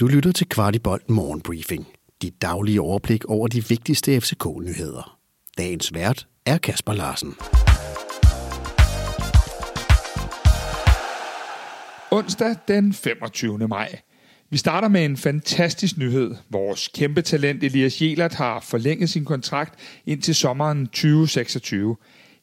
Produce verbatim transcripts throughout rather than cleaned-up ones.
Du lytter til Kvartibolt Morgenbriefing. Dit daglige overblik over de vigtigste F C K-nyheder. Dagens vært er Kasper Larsen. Onsdag den femogtyvende maj. Vi starter med en fantastisk nyhed. Vores kæmpe talent Elias Jelert har forlænget sin kontrakt indtil sommeren tyve seksogtyve.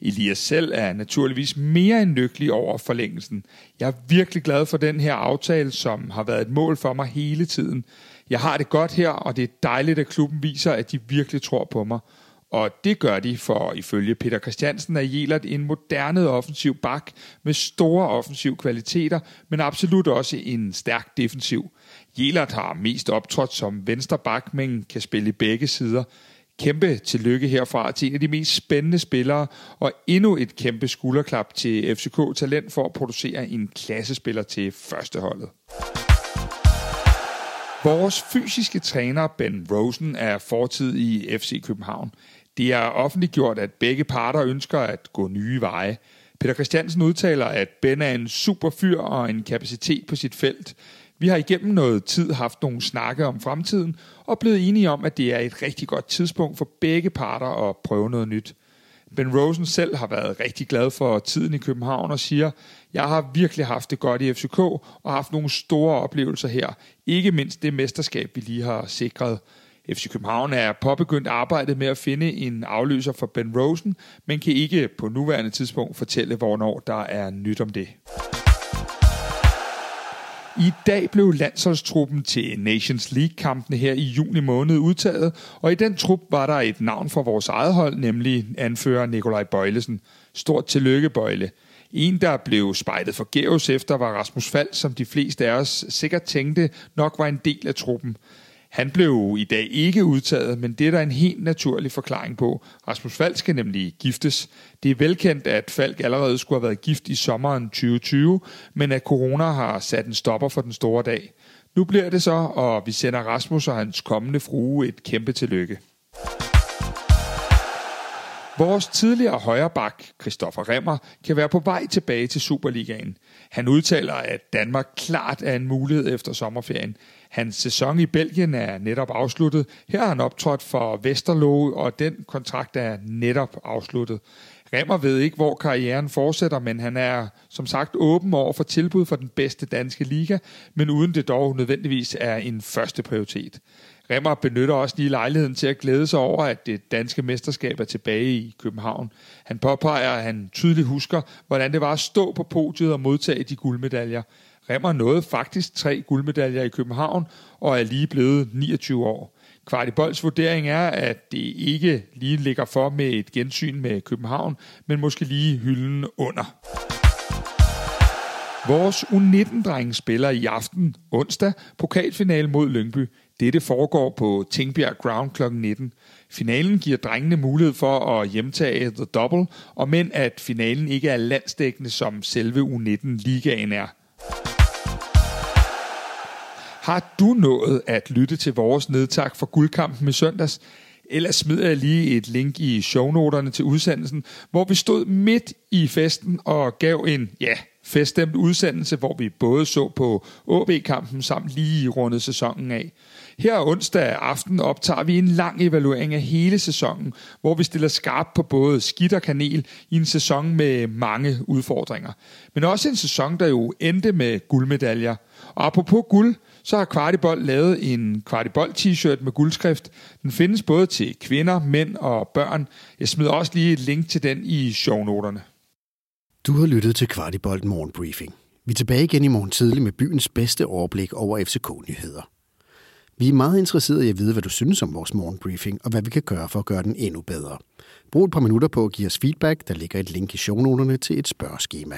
Elias selv er naturligvis mere end lykkelig over forlængelsen. Jeg er virkelig glad for den her aftale, som har været et mål for mig hele tiden. Jeg har det godt her, og det er dejligt, at klubben viser, at de virkelig tror på mig. Og det gør de, for ifølge Peter Christiansen er Jelert en moderne offensiv bak med store offensiv kvaliteter, men absolut også en stærk defensiv. Jelert har mest optrådt som venstre bak, men kan spille i begge sider. Kæmpe tillykke herfra til en af de mest spændende spillere, og endnu et kæmpe skulderklap til F C K Talent for at producere en klassespiller til førsteholdet. Vores fysiske træner Ben Rosen er fortid i F C København. Det er offentliggjort, at begge parter ønsker at gå nye veje. Peter Christiansen udtaler, at Ben er en super fyr og en kapacitet på sit felt. Vi har igennem noget tid haft nogle snakke om fremtiden og blevet enige om, at det er et rigtig godt tidspunkt for begge parter at prøve noget nyt. Ben Rosen selv har været rigtig glad for tiden i København og siger, jeg har virkelig haft det godt i F C K og haft nogle store oplevelser her. Ikke mindst det mesterskab, vi lige har sikret. F C København er påbegyndt arbejdet med at finde en afløser for Ben Rosen, men kan ikke på nuværende tidspunkt fortælle, hvornår der er nyt om det. I dag blev landsholdstruppen til Nations League-kampene her i juni måned udtaget, og i den trup var der et navn fra vores eget hold, nemlig anfører Nicolai Boilesen. Stort tillykke, Bøjle. En, der blev spejdet forgæves efter, var Rasmus Falk, som de fleste af os sikkert tænkte nok var en del af truppen. Han blev i dag ikke udtaget, men det er der en helt naturlig forklaring på. Rasmus Falk skal nemlig giftes. Det er velkendt, at Falk allerede skulle have været gift i sommeren tyve tyve, men at corona har sat en stopper for den store dag. Nu bliver det så, og vi sender Rasmus og hans kommende frue et kæmpe tillykke. Vores tidligere højreback, Christoffer Remmer, kan være på vej tilbage til Superligaen. Han udtaler, at Danmark klart er en mulighed efter sommerferien. Hans sæson i Belgien er netop afsluttet. Her er han optrådt for Westerlo, og den kontrakt er netop afsluttet. Remmer ved ikke, hvor karrieren fortsætter, men han er som sagt åben over for tilbud for den bedste danske liga, men uden det dog nødvendigvis er en første prioritet. Remmer benytter også lige lejligheden til at glæde sig over, at det danske mesterskab er tilbage i København. Han påpeger, at han tydeligt husker, hvordan det var at stå på podiet og modtage de guldmedaljer. Remmer nåede faktisk tre guldmedaljer i København og er lige blevet niogtyve år. Kvartibolds vurdering er, at det ikke lige ligger for med et gensyn med København, men måske lige hylden under. Vores U nitten-drenge spiller i aften, onsdag, pokalfinale mod Lyngby. Dette foregår på Tingbjerg Ground klokken nitten. Finalen giver drengene mulighed for at hjemtage The Double, og men at finalen ikke er landsdækkende, som selve U nitten-ligaen er. Har du nået at lytte til vores nedtak for guldkampen i søndags? Ellers smider jeg lige et link i shownoterne til udsendelsen, hvor vi stod midt i festen og gav en, ja, feststemt udsendelse, hvor vi både så på O B-kampen samt lige rundede sæsonen af. Her onsdag aften optager vi en lang evaluering af hele sæsonen, hvor vi stiller skarpt på både skidt og kanel i en sæson med mange udfordringer. Men også en sæson, der jo endte med guldmedaljer. Og apropos guld, så har Kvartibolt lavet en Kvartibolt-t-shirt med guldskrift. Den findes både til kvinder, mænd og børn. Jeg smider også lige et link til den i shownoterne. Du har lyttet til Kvartibolt Morgenbriefing. Vi er tilbage igen i morgen tidlig med byens bedste overblik over F C K-nyheder. Vi er meget interesserede i at vide, hvad du synes om vores morgenbriefing, og hvad vi kan gøre for at gøre den endnu bedre. Brug et par minutter på at give os feedback. Der ligger et link i shownoterne til et spørgeskema.